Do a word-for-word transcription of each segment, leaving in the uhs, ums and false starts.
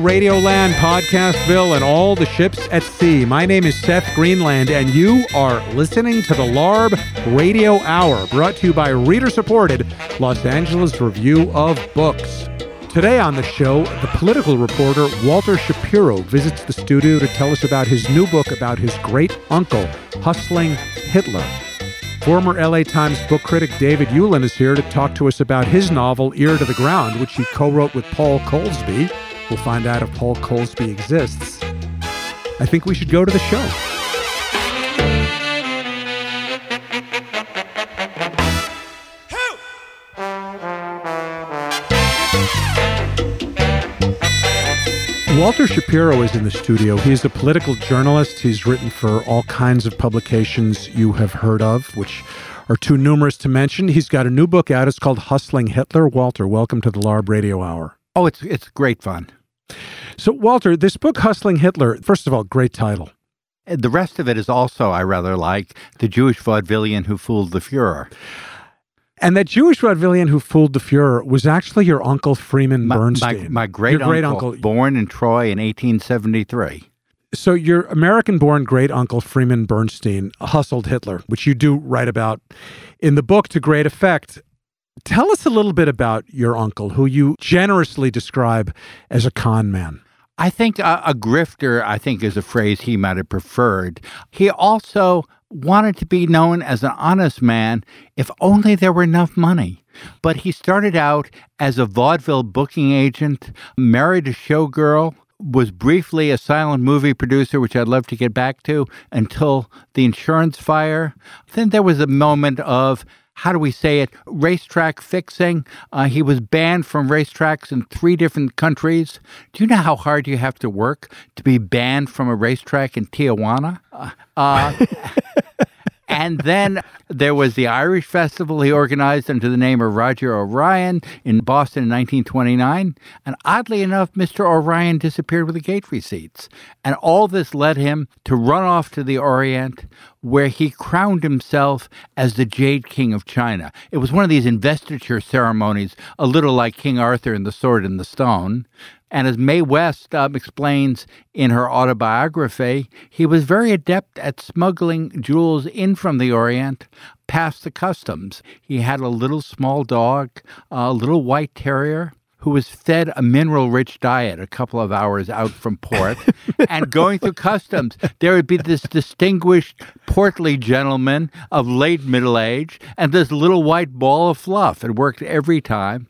Radioland, Podcastville, and all the ships at sea. My name is Seth Greenland, and you are listening to the L A R B Radio Hour, brought to you by reader-supported Los Angeles Review of Books. Today on the show, the political reporter Walter Shapiro visits the studio to tell us about his new book about his great uncle, Hustling Hitler. Former L A Times book critic David Ulin is here to talk to us about his novel, Ear to the Ground, which he co-wrote with Paul Kolsby. We'll find out if Paul Kolsby exists. I think we should go to the show. Walter Shapiro is in the studio. He's a political journalist. He's written for all kinds of publications you have heard of, which are too numerous to mention. He's got a new book out. It's called Hustling Hitler. Walter, welcome to the L A R B Radio Hour. Oh, it's it's great fun. So, Walter, this book, Hustling Hitler, first of all, great title. The rest of it is also, I rather like, The Jewish Vaudevillian Who Fooled the Fuhrer. And that Jewish vaudevillian who fooled the Fuhrer was actually your uncle, Freeman my, Bernstein. My, my great, your great uncle, uncle, born in Troy in eighteen seventy-three. So your American-born great uncle, Freeman Bernstein, hustled Hitler, which you do write about in the book to great effect. Tell us a little bit about your uncle, who you generously describe as a con man. I think a, a grifter, I think, is a phrase he might have preferred. He also wanted to be known as an honest man, if only there were enough money. But he started out as a vaudeville booking agent, married a showgirl, was briefly a silent movie producer, which I'd love to get back to, until the insurance fire. Then there was a moment of, how do we say it, racetrack fixing. Uh, he was banned from racetracks in three different countries. Do you know how hard you have to work to be banned from a racetrack in Tijuana? Uh, uh, and then there was the Irish Festival he organized under the name of Roger Orion in Boston in nineteen twenty-nine. And oddly enough, Mister Orion disappeared with the gate receipts. And all this led him to run off to the Orient, where he crowned himself as the Jade King of China. It was one of these investiture ceremonies, a little like King Arthur and the Sword and the Stone. And as Mae West um, explains in her autobiography, he was very adept at smuggling jewels in from the Orient past the customs. He had a little small dog, a little white terrier, who was fed a mineral-rich diet a couple of hours out from port. And going through customs, there would be this distinguished, portly gentleman of late middle age and this little white ball of fluff. It worked every time.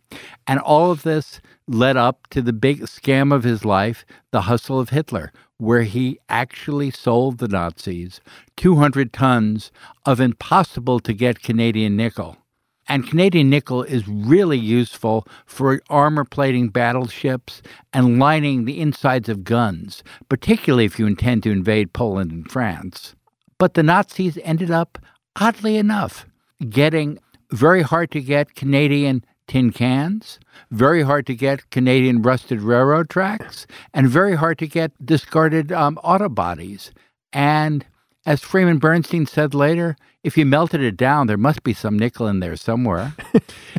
And all of this led up to the big scam of his life, the hustle of Hitler, where he actually sold the Nazis two hundred tons of impossible-to-get Canadian nickel. And Canadian nickel is really useful for armor plating battleships and lining the insides of guns, particularly if you intend to invade Poland and France. But the Nazis ended up, oddly enough, getting very hard to get Canadian tin cans, very hard to get Canadian rusted railroad tracks, and very hard to get discarded um, auto bodies. And as Freeman Bernstein said later, if you melted it down, there must be some nickel in there somewhere.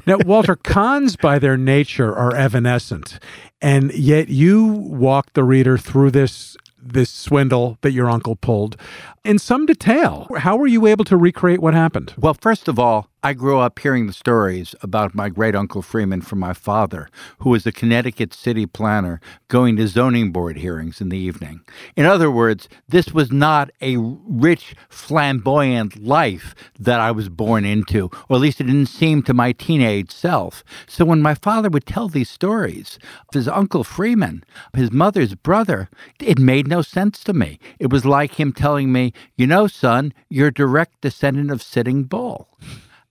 Now, Walter, cons by their nature are evanescent, and yet you walked the reader through this this swindle that your uncle pulled in some detail. How were you able to recreate what happened? Well, first of all, I grew up hearing the stories about my great-uncle Freeman from my father, who was a Connecticut city planner going to zoning board hearings in the evening. In other words, this was not a rich, flamboyant life that I was born into, or at least it didn't seem to my teenage self. So when my father would tell these stories of his uncle Freeman, his mother's brother, it made no sense to me. It was like him telling me, you know, son, you're a direct descendant of Sitting Bull.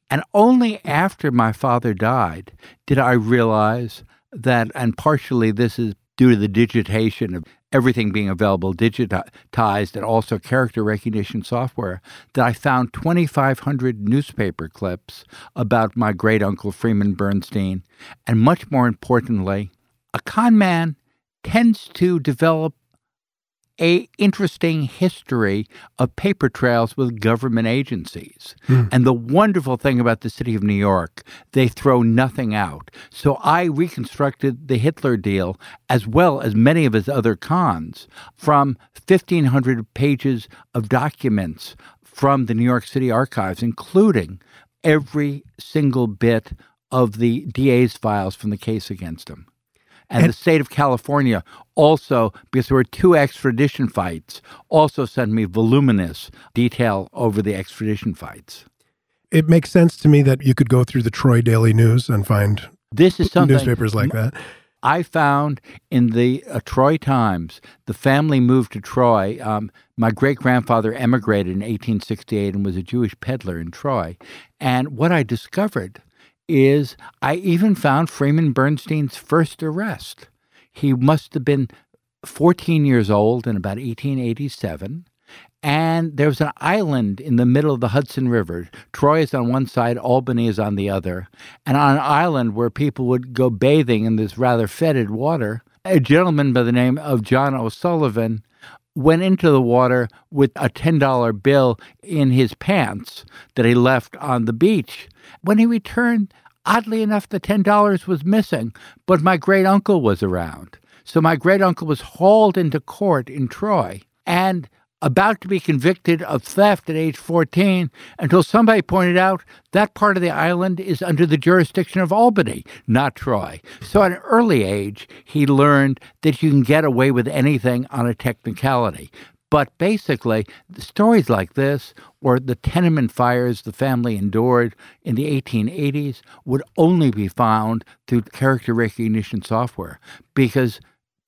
And only after my father died did I realize that, and partially this is due to the digitation of everything being available digitized and also character recognition software, that I found twenty-five hundred newspaper clips about my great-uncle Freeman Bernstein. And much more importantly, a con man tends to develop a interesting history of paper trails with government agencies. Mm. And the wonderful thing about the city of New York, they throw nothing out. So I reconstructed the Hitler deal, as well as many of his other cons, from fifteen hundred pages of documents from the New York City archives, including every single bit of the D A's files from the case against him. And, and the state of California also, because there were two extradition fights, also sent me voluminous detail over the extradition fights. It makes sense to me that you could go through the Troy Daily News and find this is something, newspapers like that. I found in the uh, Troy Times, the family moved to Troy. Um, my great-grandfather emigrated in eighteen sixty-eight and was a Jewish peddler in Troy. And what I discovered is I even found Freeman Bernstein's first arrest. He must have been fourteen years old in about eighteen eighty-seven, and there was an island in the middle of the Hudson River. Troy is on one side, Albany is on the other, and on an island where people would go bathing in this rather fetid water, a gentleman by the name of John O'Sullivan went into the water with a ten dollar bill in his pants that he left on the beach. When he returned, oddly enough, the ten dollars was missing, but my great-uncle was around. So my great-uncle was hauled into court in Troy and about to be convicted of theft at age fourteen until somebody pointed out that part of the island is under the jurisdiction of Albany, not Troy. So at an early age, he learned that you can get away with anything on a technicality. But basically, stories like this, or the tenement fires the family endured in the eighteen eighties, would only be found through character recognition software. Because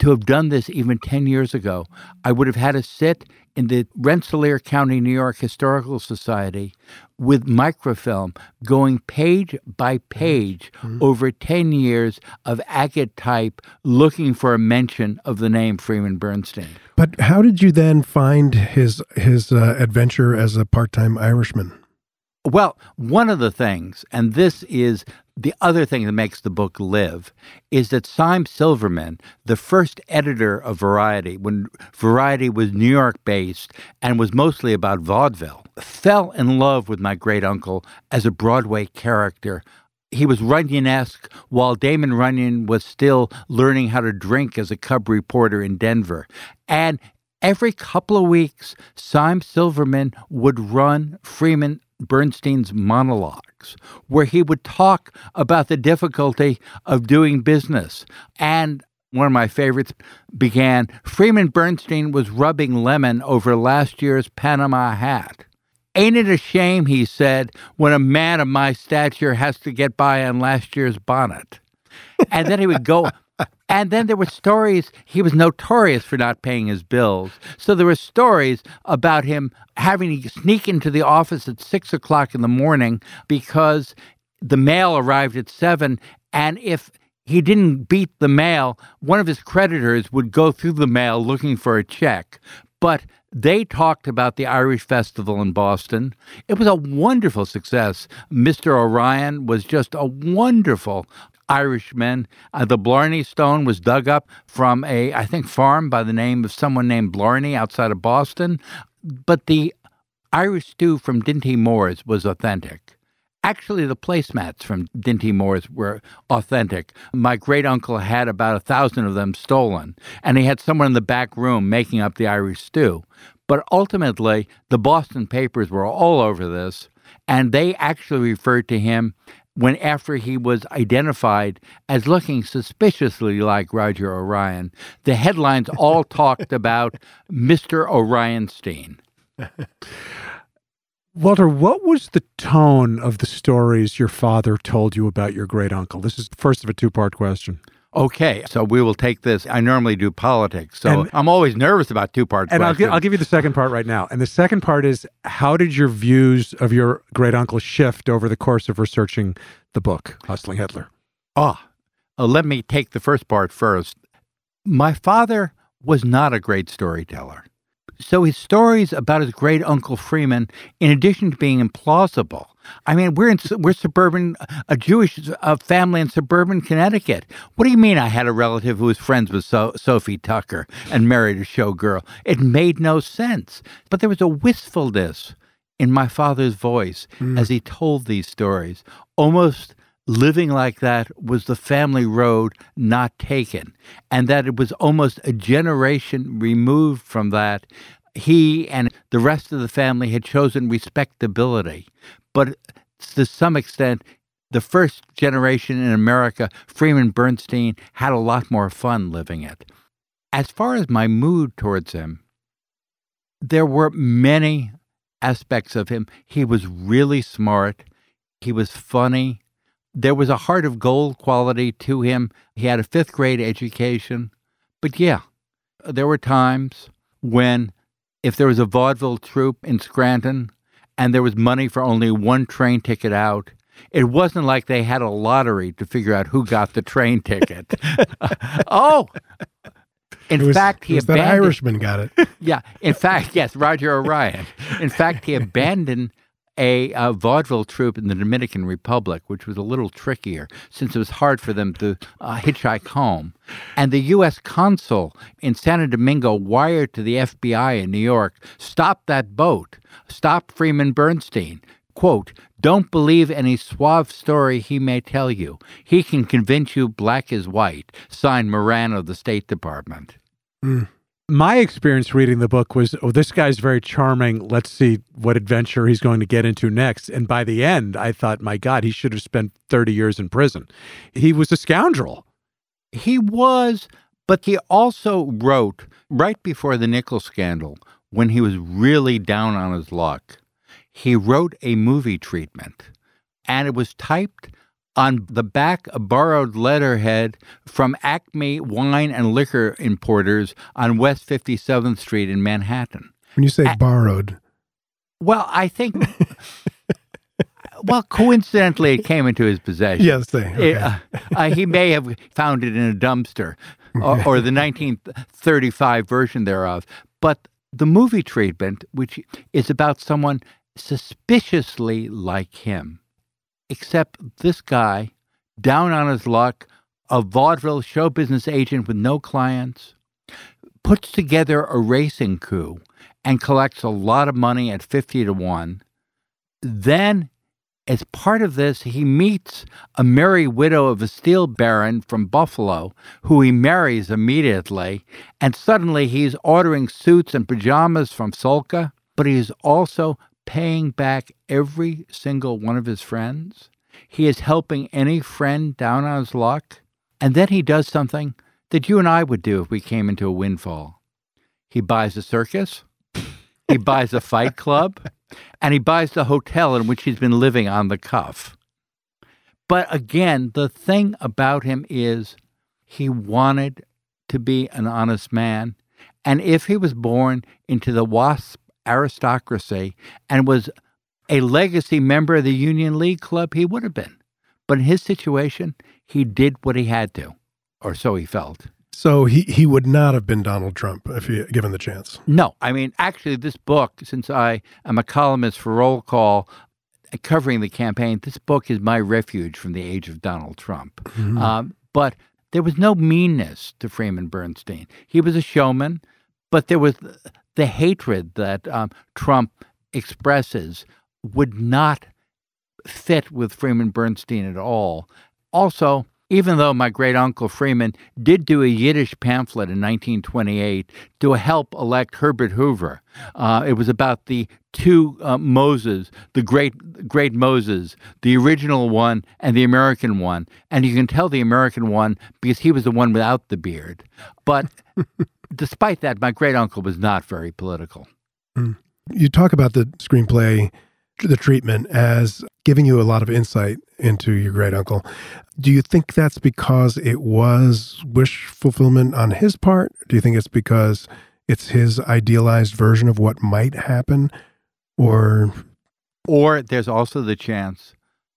to have done this even ten years ago, I would have had to sit in the Rensselaer County, New York Historical Society with microfilm going page by page mm-hmm. over ten years of agate type looking for a mention of the name Freeman Bernstein. But how did you then find his, his uh, adventure as a part-time Irishman? Well, one of the things, and this is the other thing that makes the book live, is that Syme Silverman, the first editor of Variety, when Variety was New York-based and was mostly about vaudeville, fell in love with my great-uncle as a Broadway character. He was Runyon-esque while Damon Runyon was still learning how to drink as a cub reporter in Denver. And every couple of weeks, Syme Silverman would run Freeman Bernstein's monologues, where he would talk about the difficulty of doing business. And one of my favorites began, Freeman Bernstein was rubbing lemon over last year's Panama hat. Ain't it a shame, he said, when a man of my stature has to get by on last year's bonnet. And then he would go... And then there were stories, he was notorious for not paying his bills. So there were stories about him having to sneak into the office at six o'clock in the morning because the mail arrived at seven. And if he didn't beat the mail, one of his creditors would go through the mail looking for a check. But they talked about the Irish Festival in Boston. It was a wonderful success. Mister Orion was just a wonderful Irishmen. Uh, the Blarney stone was dug up from a, I think, farm by the name of someone named Blarney outside of Boston. But the Irish stew from Dinty Moore's was authentic. Actually, the placemats from Dinty Moore's were authentic. My great-uncle had about a thousand of them stolen, and he had someone in the back room making up the Irish stew. But ultimately, the Boston papers were all over this, and they actually referred to him when after he was identified as looking suspiciously like Roger Orion, the headlines all talked about Mister Orionstein. Walter, what was the tone of the stories your father told you about your great-uncle? This is the first of a two-part question. Okay, so we will take this. I normally do politics, so and, I'm always nervous about two-part and questions. And I'll, give, I'll give you the second part right now. And the second part is, how did your views of your great-uncle shift over the course of researching the book, Hustling Hitler? Ah, uh, let me take the first part first. My father was not a great storyteller. So his stories about his great uncle Freeman, in addition to being implausible, I mean, we're in, we're suburban, a Jewish uh, family in suburban Connecticut. What do you mean I had a relative who was friends with so- Sophie Tucker and married a showgirl? It made no sense. But there was a wistfulness in my father's voice mm. as he told these stories. Almost living like that was the family road not taken, and that it was almost a generation removed from that. He and the rest of the family had chosen respectability. But to some extent, the first generation in America, Freeman Bernstein, had a lot more fun living it. As far as my mood towards him, there were many aspects of him. He was really smart. He was funny. There was a heart of gold quality to him. He had a fifth grade education. But yeah, there were times when if there was a vaudeville troupe in Scranton, and there was money for only one train ticket out, it wasn't like they had a lottery to figure out who got the train ticket. oh, in was, fact, he abandoned. That Irishman got it. Yeah, in fact, yes, Roger O'Ryan. In fact, he abandoned a, a vaudeville troupe in the Dominican Republic, which was a little trickier since it was hard for them to uh, hitchhike home. And the U S consul in Santo Domingo wired to the F B I in New York, stop that boat, stop Freeman Bernstein. Quote, don't believe any suave story he may tell you. He can convince you black is white, signed Moran of the State Department. Mm. My experience reading the book was, oh, this guy's very charming. Let's see what adventure he's going to get into next. And by the end, I thought, my God, he should have spent thirty years in prison. He was a scoundrel. He was, but he also wrote right before the Nichol scandal, when he was really down on his luck, he wrote a movie treatment, and it was typed on the back of borrowed letterhead from Acme Wine and Liquor Importers on West fifty-seventh Street in Manhattan. When you say At, borrowed. Well, I think, well, coincidentally, it came into his possession. Yes, thing. Okay. It, uh, uh, he may have found it in a dumpster or, or the nineteen thirty-five version thereof. But the movie treatment, which is about someone suspiciously like him, except this guy, down on his luck, a vaudeville show business agent with no clients, puts together a racing coup and collects a lot of money at fifty to one. Then, as part of this, he meets a merry widow of a steel baron from Buffalo, who he marries immediately, and suddenly he's ordering suits and pajamas from Sulka, but he's also paying back every single one of his friends. He is helping any friend down on his luck. And then he does something that you and I would do if we came into a windfall. He buys a circus, he buys a fight club, and he buys the hotel in which he's been living on the cuff. But again, the thing about him is he wanted to be an honest man. And if he was born into the WASP aristocracy and was a legacy member of the Union League Club, he would have been. But in his situation, he did what he had to, or so he felt. So he, he would not have been Donald Trump if he given the chance. No. I mean, actually, this book, since I am a columnist for Roll Call covering the campaign, this book is my refuge from the age of Donald Trump. Mm-hmm. Um, but there was no meanness to Freeman Bernstein. He was a showman, but there was the hatred that um, Trump expresses would not fit with Freeman Bernstein at all. Also, even though my great uncle Freeman did do a Yiddish pamphlet in nineteen twenty-eight to help elect Herbert Hoover, uh, it was about the two uh, Moses, the great great Moses, the original one and the American one. And you can tell the American one because he was the one without the beard. But despite that, my great uncle was not very political. Mm. You talk about the screenplay, the treatment, as giving you a lot of insight into your great uncle. Do you think that's because it was wish fulfillment on his part? Do you think it's because it's his idealized version of what might happen? Or, or there's also the chance,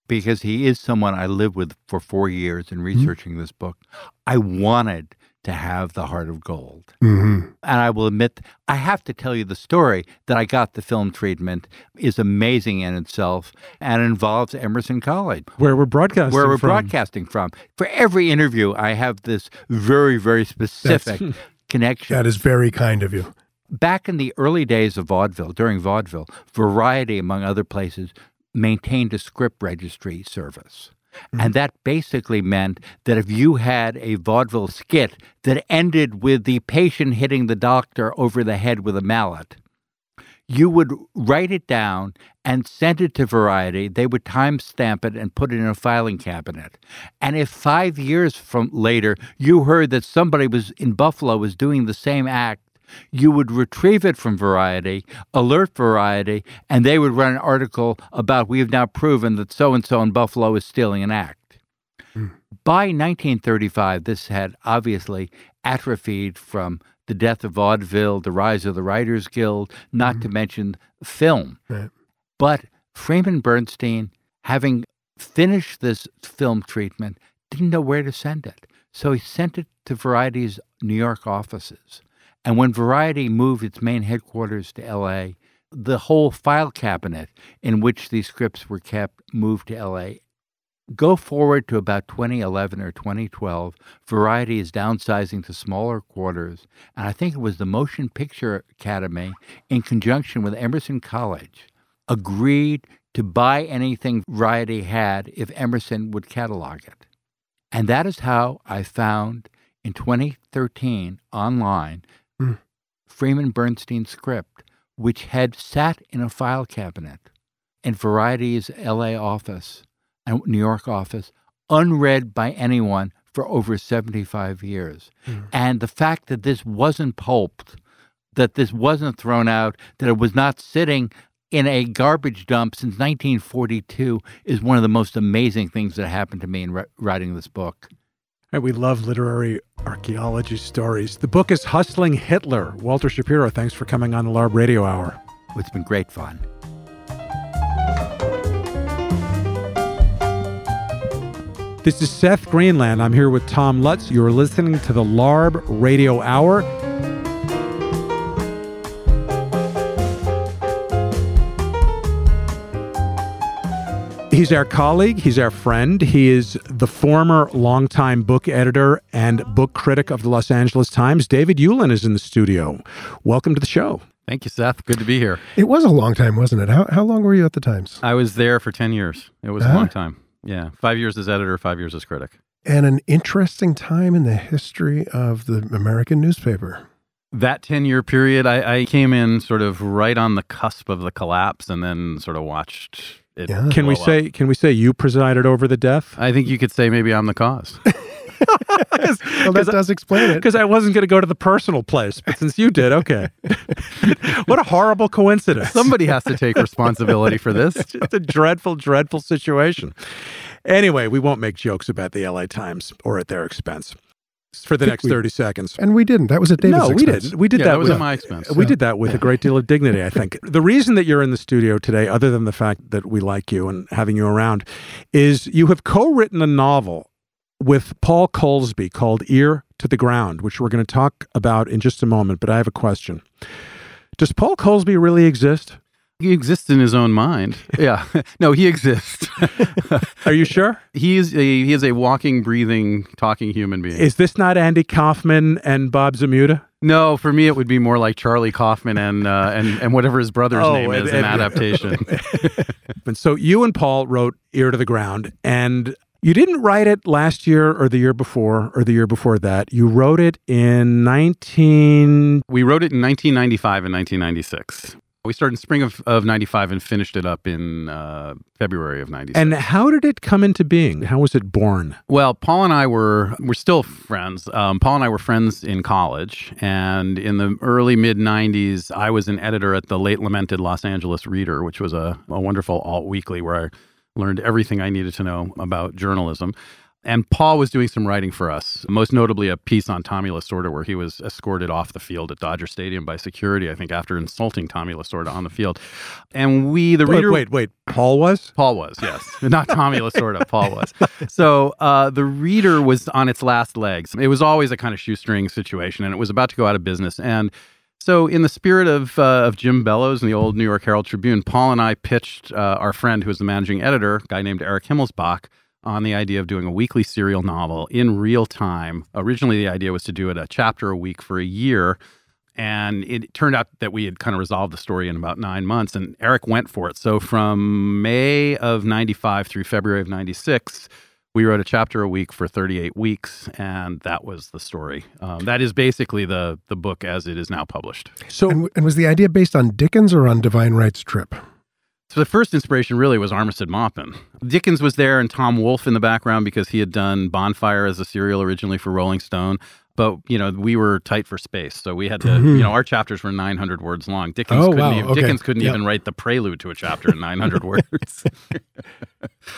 because he is someone I lived with for four years in researching mm-hmm. this book, I wanted to have the heart of gold. Mm-hmm. And I will admit, I have to tell you the story that I got the film treatment is amazing in itself and involves Emerson College. Where we're broadcasting from. Where we're from. broadcasting from. For every interview, I have this very, very specific That's, connection. That is very kind of you. Back in the early days of vaudeville, during vaudeville, Variety, among other places, maintained a script registry service. Mm-hmm. And that basically meant that if you had a vaudeville skit that ended with the patient hitting the doctor over the head with a mallet, you would write it down and send it to Variety. They would timestamp it and put it in a filing cabinet. And if five years from later you heard that somebody was in Buffalo was doing the same act, you would retrieve it from Variety, alert Variety, and they would run an article about we have now proven that so-and-so in Buffalo is stealing an act. Mm. By nineteen thirty-five, this had obviously atrophied from the death of vaudeville, the rise of the Writers Guild, not mm. to mention film. Right. But Freeman Bernstein, having finished this film treatment, didn't know where to send it. So he sent it to Variety's New York offices. And when Variety moved its main headquarters to L A, the whole file cabinet in which these scripts were kept moved to L A. Go forward to about twenty eleven or twenty twelve, Variety is downsizing to smaller quarters, and I think it was the Motion Picture Academy, in conjunction with Emerson College, agreed to buy anything Variety had if Emerson would catalog it. And that is how I found, in twenty thirteen, online, Mm. Freeman Bernstein's script, which had sat in a file cabinet in Variety's L A office and New York office, unread by anyone for over seventy-five years. Mm. And the fact that this wasn't pulped, that this wasn't thrown out, that it was not sitting in a garbage dump since nineteen forty-two is one of the most amazing things that happened to me in re- writing this book. And we love literary archaeology stories. The book is Hustling Hitler. Walter Shapiro, thanks for coming on the L A R B Radio Hour. It's been great fun. This is Seth Greenland. I'm here with Tom Lutz. You're listening to the L A R B Radio Hour. He's our colleague. He's our friend. He is the former longtime book editor and book critic of the Los Angeles Times. David Ulin is in the studio. Welcome to the show. Thank you, Seth. Good to be here. It was a long time, wasn't it? How, how long were you at the Times? I was there for ten years. It was uh-huh. a long time. Yeah. Five years as editor, five years as critic. And an interesting time in the history of the American newspaper. That ten-year period, I, I came in sort of right on the cusp of the collapse and then sort of watched... Yeah. Can we say? Up. Can we say you presided over the death? I think you could say maybe I'm the cause. Well, that does explain it. Because I wasn't going to go to the personal place, but since you did, okay. What a horrible coincidence! Somebody has to take responsibility for this. It's just a dreadful, dreadful situation. Anyway, we won't make jokes about the L A Times or at their expense. For the next we, thirty seconds. And we didn't. That was at David's no, expense. No, we didn't. We did yeah, that, that was with, at my expense. We yeah. did that with a great deal of dignity, I think. The reason that you're in the studio today, other than the fact that we like you and having you around, is you have co-written a novel with Paul Kolsby called Ear to the Ground, which we're going to talk about in just a moment, but I have a question. Does Paul Kolsby really exist? He exists in his own mind. Yeah. No, he exists. Are you sure? He is a he is a walking, breathing, talking human being. Is this not Andy Kaufman and Bob Zamuda? No, for me it would be more like Charlie Kaufman and uh, and, and whatever his brother's oh, name and, is, and, an adaptation. And so you and Paul wrote Ear to the Ground, and you didn't write it last year or the year before or the year before that. You wrote it in nineteen... We wrote it in nineteen ninety-five and nineteen ninety-six. We started in spring of, of ninety-five and finished it up in uh, February of ninety-six. And how did it come into being? How was it born? Well, Paul and I were, we're still friends. Um, Paul and I were friends in college. And in the early, mid-nineties, I was an editor at the late lamented Los Angeles Reader, which was a, a wonderful alt-weekly where I learned everything I needed to know about journalism. And Paul was doing some writing for us, most notably a piece on Tommy Lasorda, where he was escorted off the field at Dodger Stadium by security, I think, after insulting Tommy Lasorda on the field. And we, the wait, reader... Wait, wait, Paul was? Paul was, yes. Not Tommy Lasorda, Paul was. So uh, the Reader was on its last legs. It was always a kind of shoestring situation, and it was about to go out of business. And so in the spirit of, uh, of Jim Bellows and the old New York Herald Tribune, Paul and I pitched uh, our friend, who was the managing editor, a guy named Eric Himmelsbach, on the idea of doing a weekly serial novel in real time. Originally, the idea was to do it a chapter a week for a year. And it turned out that we had kind of resolved the story in about nine months. And Eric went for it. So from May of ninety-five through February of ninety-six, we wrote a chapter a week for thirty-eight weeks. And that was the story. Um, that is basically the the book as it is now published. So, and, and was the idea based on Dickens or on Divine Wright's trip? So the first inspiration really was Armistead Maupin. Dickens was there and Tom Wolfe in the background because he had done Bonfire as a serial originally for Rolling Stone. But, you know, we were tight for space. So we had to, mm-hmm. you know, our chapters were nine hundred words long. Dickens oh, couldn't, wow. even, okay. Dickens couldn't yep. even write the prelude to a chapter in nine hundred words.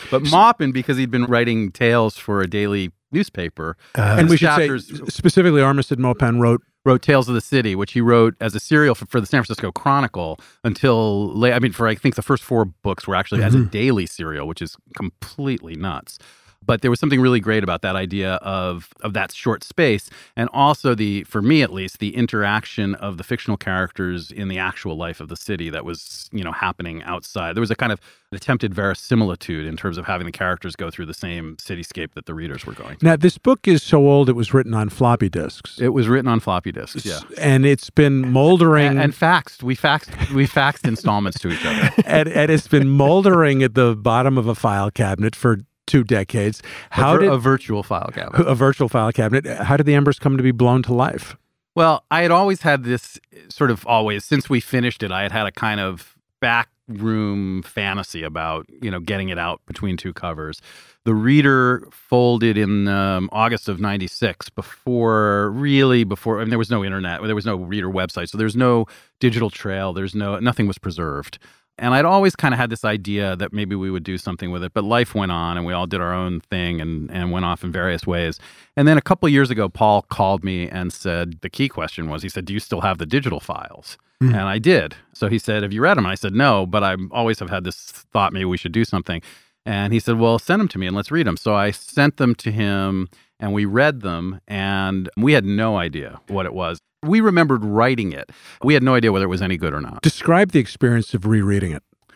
But Maupin, because he'd been writing tales for a daily newspaper. Uh, and we should chapters, say, specifically Armistead Maupin wrote wrote Tales of the City, which he wrote as a serial for, for the San Francisco Chronicle until, late, I mean, for I think the first four books were actually mm-hmm. as a daily serial, which is completely nuts. But there was something really great about that idea of of that short space, and also the, for me at least, the interaction of the fictional characters in the actual life of the city that was, you know, happening outside. There was a kind of an attempted verisimilitude in terms of having the characters go through the same cityscape that the readers were going through. Now, this book is so old, it was written on floppy disks. It was written on floppy disks, yeah. And it's been moldering. And, and faxed. We faxed we faxed installments to each other. And, and it's been moldering at the bottom of a file cabinet for two decades. How did a virtual file cabinet? A virtual file cabinet. How did the embers come to be blown to life? Well, I had always had this sort of always since we finished it. I had had a kind of backroom fantasy about, you know, getting it out between two covers. The Reader folded in um, August of ninety-six. Before really before, I mean, there was no internet. There was no Reader website. So there's no digital trail. There's no nothing was preserved. And I'd always kind of had this idea that maybe we would do something with it, but life went on and we all did our own thing and, and went off in various ways. And then a couple of years ago, Paul called me and said, the key question was, he said, do you still have the digital files? Mm. And I did. So he said, have you read them? And I said, no, but I always have had this thought, maybe we should do something. And he said, well, send them to me and let's read them. So I sent them to him and we read them and we had no idea what it was. We remembered writing it. We had no idea whether it was any good or not. Describe the experience of rereading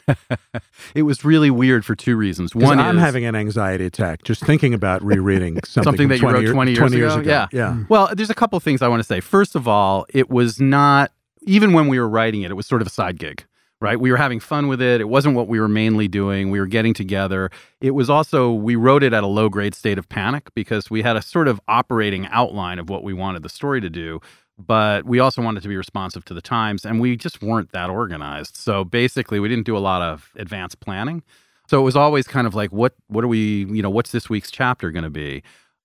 it. It was really weird for two reasons. One I'm is... I'm having an anxiety attack just thinking about rereading something, something that you wrote twenty years, twenty years ago. Yeah. yeah. Well, there's a couple of things I want to say. First of all, it was not, even when we were writing it, it was sort of a side gig, right? We were having fun with it. It wasn't what we were mainly doing. We were getting together. It was also, we wrote it at a low-grade state of panic because we had a sort of operating outline of what we wanted the story to do. But we also wanted to be responsive to the times, and we just weren't that organized. So basically, we didn't do a lot of advanced planning. So it was always kind of like, what what are we, you know, what's this week's chapter going to be?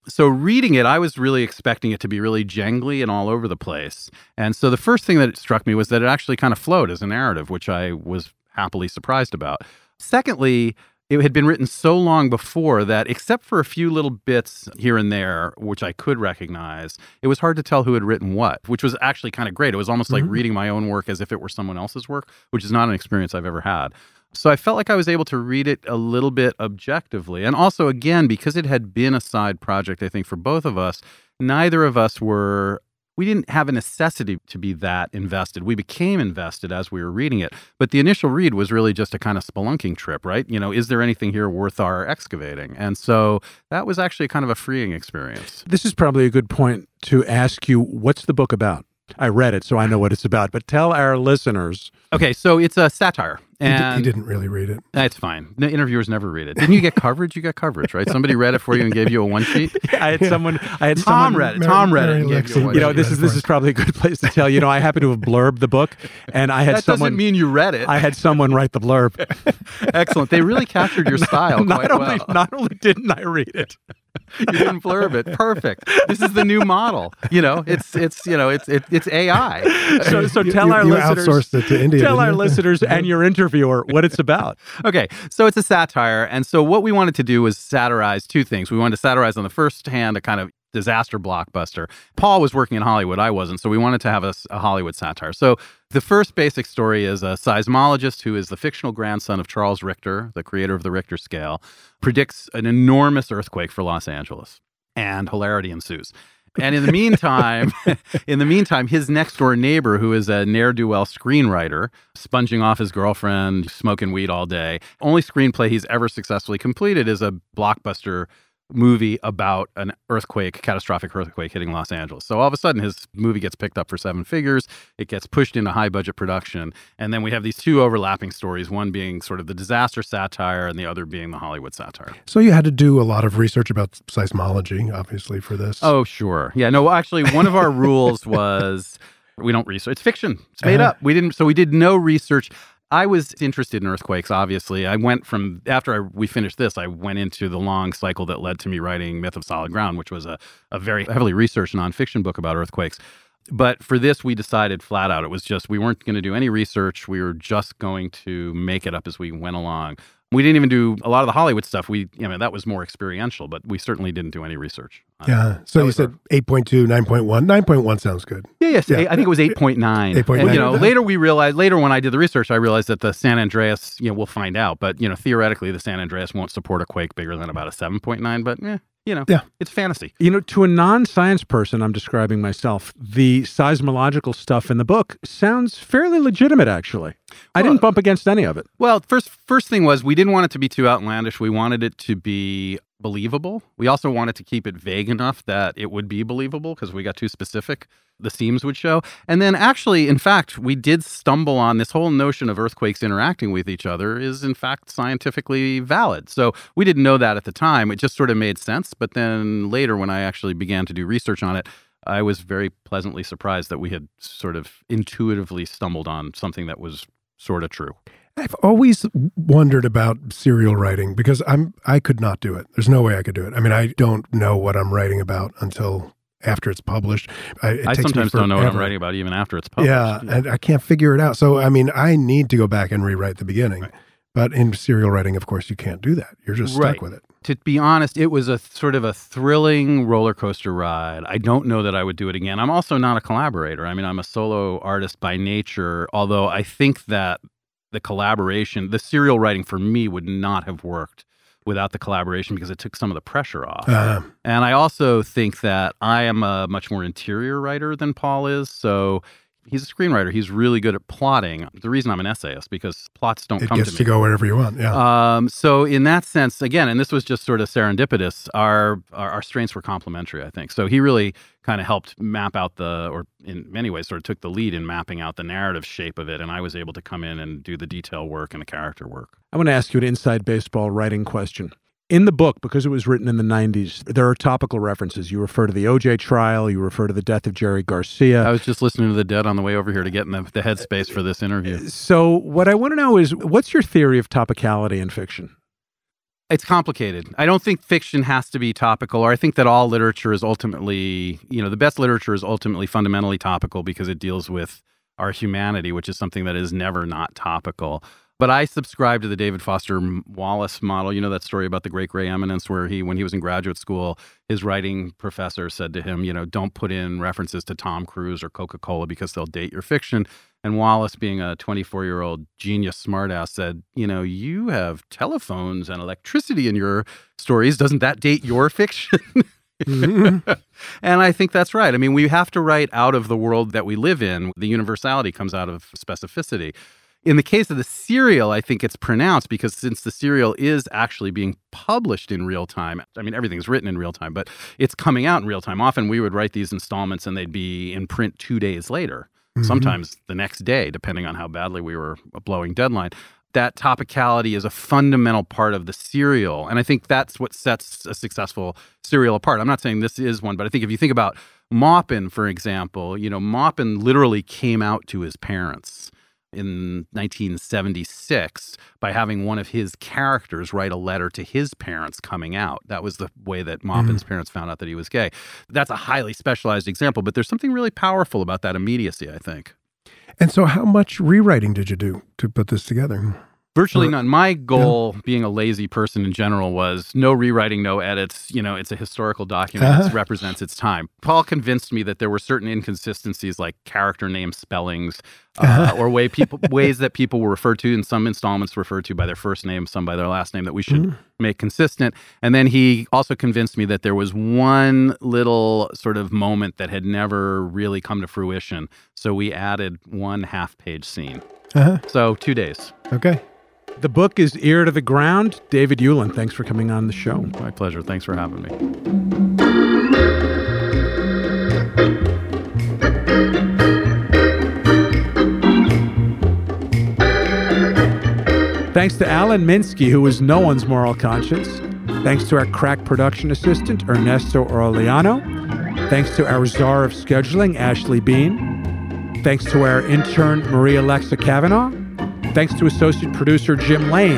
So reading it, I was really expecting it to be really jangly and all over the place. And so the first thing that struck me was that it actually kind of flowed as a narrative, which I was happily surprised about. Secondly, it had been written so long before that, except for a few little bits here and there, which I could recognize, it was hard to tell who had written what, which was actually kind of great. It was almost mm-hmm. like reading my own work as if it were someone else's work, which is not an experience I've ever had. So I felt like I was able to read it a little bit objectively. And also, again, because it had been a side project, I think, for both of us, neither of us were... We didn't have a necessity to be that invested. We became invested as we were reading it. But the initial read was really just a kind of spelunking trip, right? You know, is there anything here worth our excavating? And so that was actually kind of a freeing experience. This is probably a good point to ask you, what's the book about? I read it, so I know what it's about. But tell our listeners. Okay, so it's a satire. And he, d- he didn't really read it. That's fine. The interviewers never read it. Didn't you get coverage? You got coverage, right? Somebody read it for you and gave you a one sheet. Yeah, I had someone. I had Tom someone, read it. Mary, Tom read Mary it. And gave you, a one you know, this is this is probably a good place to tell. You know, I happen to have blurbed the book, and I had that someone. That doesn't mean you read it. I had someone write the blurb. Excellent. They really captured your style not quite only, well. Not only didn't I read it. You didn't blurb it. Perfect. This is the new model. You know, it's it's you know it's it's, it's A I. So so tell you, you, our you listeners. Outsourced it to India, tell our listeners and your interviewer what it's about. Okay, so it's a satire, and so what we wanted to do was satirize two things. We wanted to satirize on the first hand a kind of disaster blockbuster. Paul was working in Hollywood. I wasn't. So we wanted to have a, a Hollywood satire. So the first basic story is a seismologist who is the fictional grandson of Charles Richter, the creator of the Richter scale, predicts an enormous earthquake for Los Angeles, and hilarity ensues. And in the meantime, in the meantime, his next door neighbor, who is a ne'er-do-well screenwriter, sponging off his girlfriend, smoking weed all day, only screenplay he's ever successfully completed is a blockbuster movie about an earthquake, catastrophic earthquake hitting Los Angeles. So all of a sudden, his movie gets picked up for seven figures. It gets pushed into high-budget production. And then we have these two overlapping stories, one being sort of the disaster satire and the other being the Hollywood satire. So you had to do a lot of research about seismology, obviously, for this. Oh, sure. Yeah, no, actually, one of our rules was we don't research. It's fiction. It's made uh-huh. up. We didn't. So we did no research. I was interested in earthquakes, obviously. I went from, after I, we finished this, I went into the long cycle that led to me writing Myth of Solid Ground, which was a, a very heavily researched nonfiction book about earthquakes. But for this, we decided flat out, it was just, we weren't going to do any research. We were just going to make it up as we went along. We didn't even do a lot of the Hollywood stuff. We, you know, that was more experiential, but we certainly didn't do any research. Yeah. So you said eight point two, nine point one. nine point one sounds good. Yeah, yes. Yeah. I think it was eight point nine. eight point nine. And, you know, later we realized, later when I did the research, I realized that the San Andreas, you know, we'll find out, but, you know, theoretically, the San Andreas won't support a quake bigger than about a seven point nine, but eh. You know, yeah. It's fantasy. You know, to a non-science person, I'm describing myself, the seismological stuff in the book sounds fairly legitimate, actually. Well, I didn't bump against any of it. Well, first first thing was we didn't want it to be too outlandish. We wanted it to be believable. We also wanted to keep it vague enough that it would be believable, because we got too specific, the seams would show. And then actually, in fact, we did stumble on this whole notion of earthquakes interacting with each other is in fact scientifically valid. So we didn't know that at the time. It just sort of made sense. But then later when I actually began to do research on it, I was very pleasantly surprised that we had sort of intuitively stumbled on something that was sort of true. I've always wondered about serial writing because I'm I could not do it. There's no way I could do it. I mean, I don't know what I'm writing about until after it's published. I, it I takes sometimes don't know what I'm writing about even after it's published. Yeah, yeah, and I can't figure it out. So, I mean, I need to go back and rewrite the beginning. Right. But in serial writing, of course, you can't do that. You're just right. stuck with it. To be honest, it was a sort of a thrilling roller coaster ride. I don't know that I would do it again. I'm also not a collaborator. I mean, I'm a solo artist by nature, although I think that the collaboration, the serial writing for me would not have worked without the collaboration because it took some of the pressure off. Uh-huh. And I also think that I am a much more interior writer than Paul is. So he's a screenwriter. He's really good at plotting. The reason I'm an essayist, because plots don't it come to me. It gets to go wherever you want, yeah. Um, so in that sense, again, and this was just sort of serendipitous, our, our, our strengths were complementary, I think. So he really kind of helped map out the, or in many ways sort of took the lead in mapping out the narrative shape of it. And I was able to come in and do the detail work and the character work. I want to ask you an inside baseball writing question. In the book, because it was written in the nineties, there are topical references. You refer to the O J trial. You refer to the death of Jerry Garcia. I was just listening to The Dead on the way over here to get in the, the headspace for this interview. So what I want to know is, what's your theory of topicality in fiction? It's complicated. I don't think fiction has to be topical, or I think that all literature is ultimately, you know, the best literature is ultimately fundamentally topical because it deals with our humanity, which is something that is never not topical. But I subscribe to the David Foster Wallace model. You know that story about the great gray eminence where he, when he was in graduate school, his writing professor said to him, you know, don't put in references to Tom Cruise or Coca-Cola because they'll date your fiction. And Wallace, being a twenty-four-year-old genius smartass, said, you know, you have telephones and electricity in your stories. Doesn't that date your fiction? Mm-hmm. And I think that's right. I mean, we have to write out of the world that we live in. The universality comes out of specificity. In the case of the serial, I think it's pronounced because since the serial is actually being published in real time, I mean, everything's written in real time, but it's coming out in real time. Often we would write these installments and they'd be in print two days later, mm-hmm. sometimes the next day, depending on how badly we were blowing deadline. That topicality is a fundamental part of the serial. And I think that's what sets a successful serial apart. I'm not saying this is one, but I think if you think about Maupin, for example, you know, Maupin literally came out to his parents. in nineteen seventy-six by having one of his characters write a letter to his parents coming out. That was the way that Maupin's mm-hmm. parents found out that he was gay. That's a highly specialized example, but there's something really powerful about that immediacy, I think. And so how much rewriting did you do to put this together? Virtually none. My goal, yeah. being a lazy person in general, was no rewriting, no edits. You know, it's a historical document. Uh-huh. It represents its time. Paul convinced me that there were certain inconsistencies, like character name spellings, uh-huh. uh, or way people ways that people were referred to in some installments, referred to by their first name, some by their last name, that we should mm-hmm. make consistent. And then he also convinced me that there was one little sort of moment that had never really come to fruition. So we added one half-page scene. Uh-huh. So two days. Okay. The book is Ear to the Ground. David Ulin, thanks for coming on the show. My pleasure. Thanks for having me. Thanks to Alan Minsky, who is no one's moral conscience. Thanks to our crack production assistant, Ernesto Orleano. Thanks to our czar of scheduling, Ashley Bean. Thanks to our intern, Maria Alexa Cavanaugh. Thanks to associate producer Jim Lane.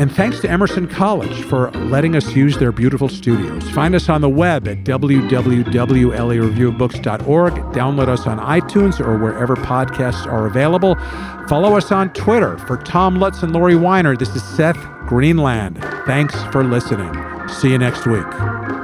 And thanks to Emerson College for letting us use their beautiful studios. Find us on the web at w w w dot l a review of books dot org. Download us on iTunes or wherever podcasts are available. Follow us on Twitter. For Tom Lutz and Lori Weiner, this is Seth Greenland. Thanks for listening. See you next week.